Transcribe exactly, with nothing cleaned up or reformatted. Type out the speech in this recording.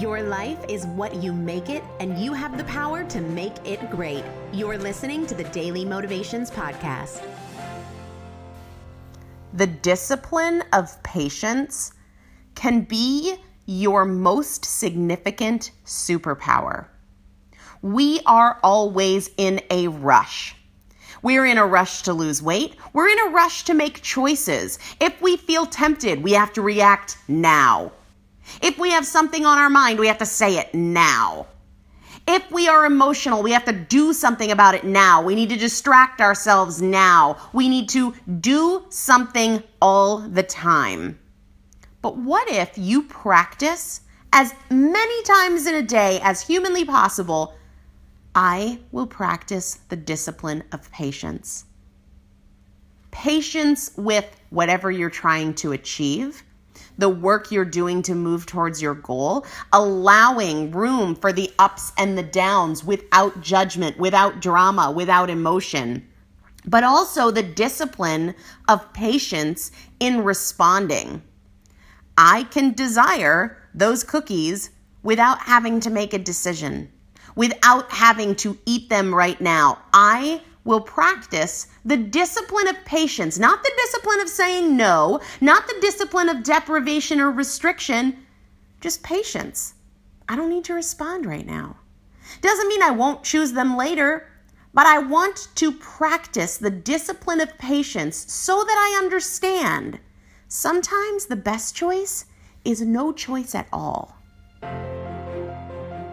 Your life is what you make it, and you have the power to make it great. You're listening to the Daily Motivations Podcast. The discipline of patience can be your most significant superpower. We are always in a rush. We're in a rush to lose weight. We're in a rush to make choices. If we feel tempted, we have to react now. If we have something on our mind, we have to say it now. If we are emotional, we have to do something about it now. We need to distract ourselves now. We need to do something all the time. But what if you practice as many times in a day as humanly possible? I will practice the discipline of patience. Patience with whatever you're trying to achieve, the work you're doing to move towards your goal, allowing room for the ups and the downs without judgment, without drama, without emotion, but also the discipline of patience in responding. I can desire those cookies without having to make a decision, without having to eat them right now. I will practice the discipline of patience, not the discipline of saying no, not the discipline of deprivation or restriction, just patience. I don't need to respond right now. Doesn't mean I won't choose them later, but I want to practice the discipline of patience so that I understand sometimes the best choice is no choice at all.